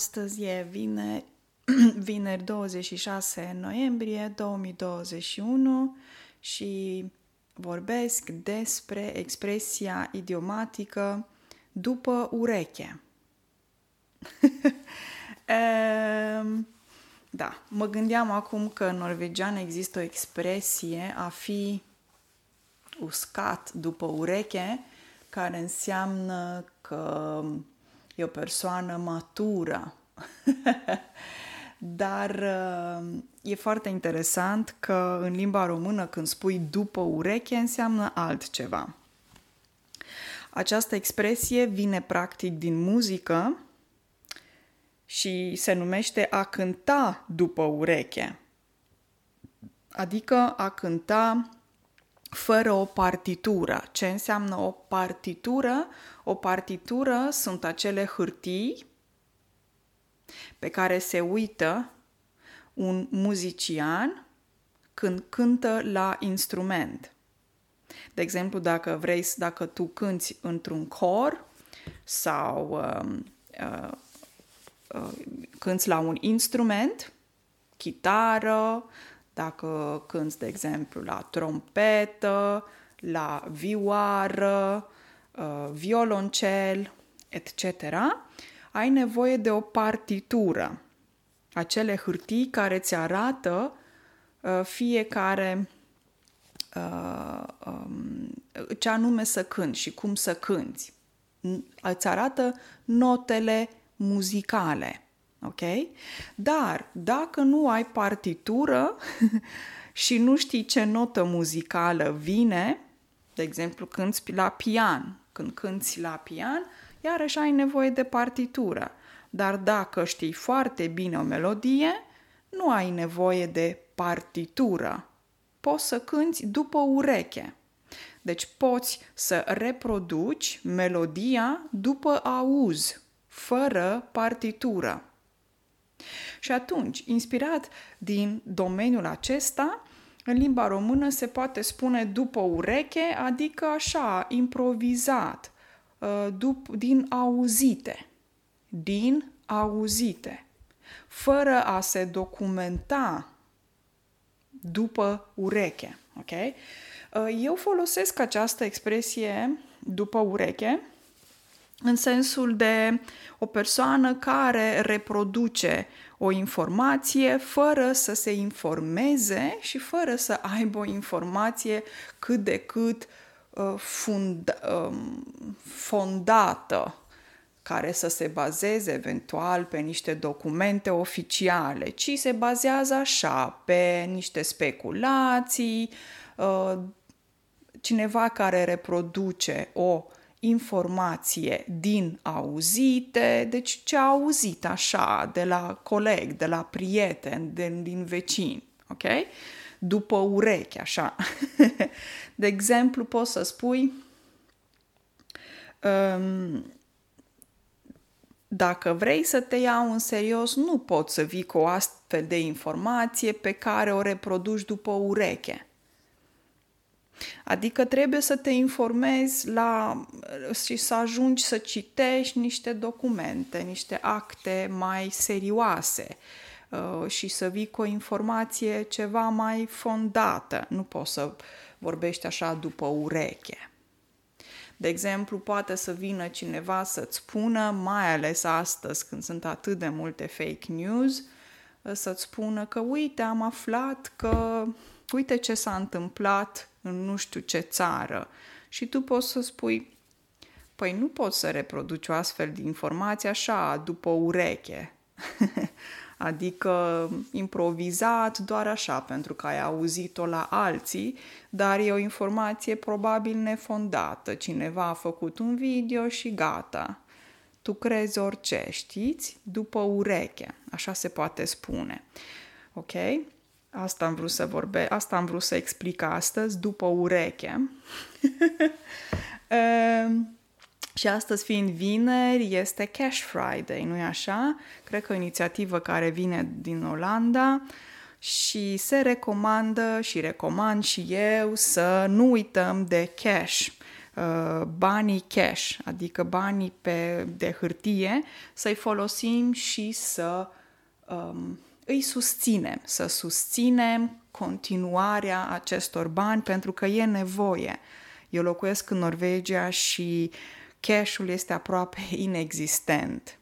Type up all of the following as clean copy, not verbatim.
Astăzi e vineri 26 noiembrie 2021 și vorbesc despre expresia idiomatică după ureche. Da, mă gândeam acum că în norvegiană există o expresie a fi uscat după ureche, care înseamnă că e o persoană matură. Dar e foarte interesant că în limba română când spui după ureche înseamnă altceva. Această expresie vine practic din muzică și se numește a cânta după ureche. Adică a cânta fără o partitură. Ce înseamnă o partitură? O partitură sunt acele hârtii pe care se uită un muzician când cântă la instrument. De exemplu, dacă tu cânti într-un cor sau cânti la un instrument, chitară, dacă cânti, de exemplu, la trompetă, la vioară, violoncel, etc., ai nevoie de o partitură, acele hârtii care ți arată fiecare ce anume să cânti și cum să cânti. Îți arată notele muzicale. Ok? Dar dacă nu ai partitură și nu știi ce notă muzicală vine, de exemplu când cânti la pian, iarăși ai nevoie de partitură. Dar dacă știi foarte bine o melodie, nu ai nevoie de partitură. Poți să cânti după ureche. Deci poți să reproduci melodia după auz, fără partitură. Și atunci, inspirat din domeniul acesta, în limba română se poate spune după ureche, adică așa, improvizat, din auzite, fără a se documenta după ureche. Okay? Eu folosesc această expresie după ureche în sensul de o persoană care reproduce o informație fără să se informeze și fără să aibă o informație cât de cât fondată, care să se bazeze eventual pe niște documente oficiale, ci se bazează așa, pe niște speculații, cineva care reproduce o informație din auzite, deci ce a auzit așa de la coleg, de la prieten, din vecin, ok? După ureche, așa. De exemplu, poți să spui dacă vrei să te iau în serios, nu poți să vii cu o astfel de informație pe care o reproduci după ureche. Adică trebuie să te informezi și să ajungi să citești niște documente, niște acte mai serioase și să vii cu o informație ceva mai fondată. Nu poți să vorbești așa după ureche. De exemplu, poate să vină cineva să-ți spună, mai ales astăzi când sunt atât de multe fake news, să-ți spună că uite, am aflat că uite ce s-a întâmplat în nu știu ce țară. Și tu poți să spui, păi nu poți să reproduci o astfel de informație așa, după ureche. Adică improvizat doar așa, pentru că ai auzit-o la alții, dar e o informație probabil nefondată. Cineva a făcut un video și gata. Tu crezi orice, știți? După ureche. Așa se poate spune. Ok? Asta am vrut să explic astăzi, după ureche. Și astăzi, fiind vineri, este Cash Friday, nu-i așa? Cred că o inițiativă care vine din Olanda și se recomand și eu să nu uităm de cash. banii cash, adică banii de hârtie, să-i folosim și să îi susținem, să susținem continuarea acestor bani, pentru că e nevoie. Eu locuiesc în Norvegia și cash-ul este aproape inexistent.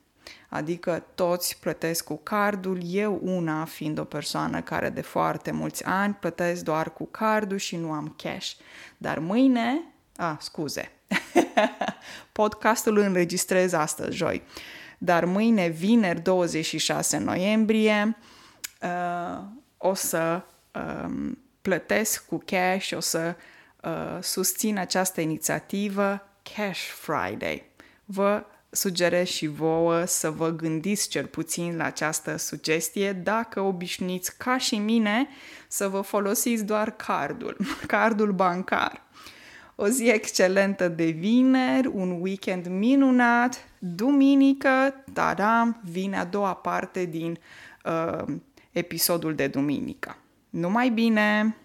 Adică toți plătesc cu cardul, eu una fiind o persoană care de foarte mulți ani plătesc doar cu cardul și nu am cash. Dar mâine, scuze, podcastul îl înregistrez astăzi, joi, dar mâine, vineri, 26 noiembrie, o să plătesc cu cash, o să susțin această inițiativă Cash Friday. Vă sugerez și vouă să vă gândiți cel puțin la această sugestie, dacă obișnuiți ca și mine să vă folosiți doar cardul bancar. O zi excelentă de vineri, un weekend minunat, duminică, tadam, vine a doua parte din episodul de duminică. Numai bine!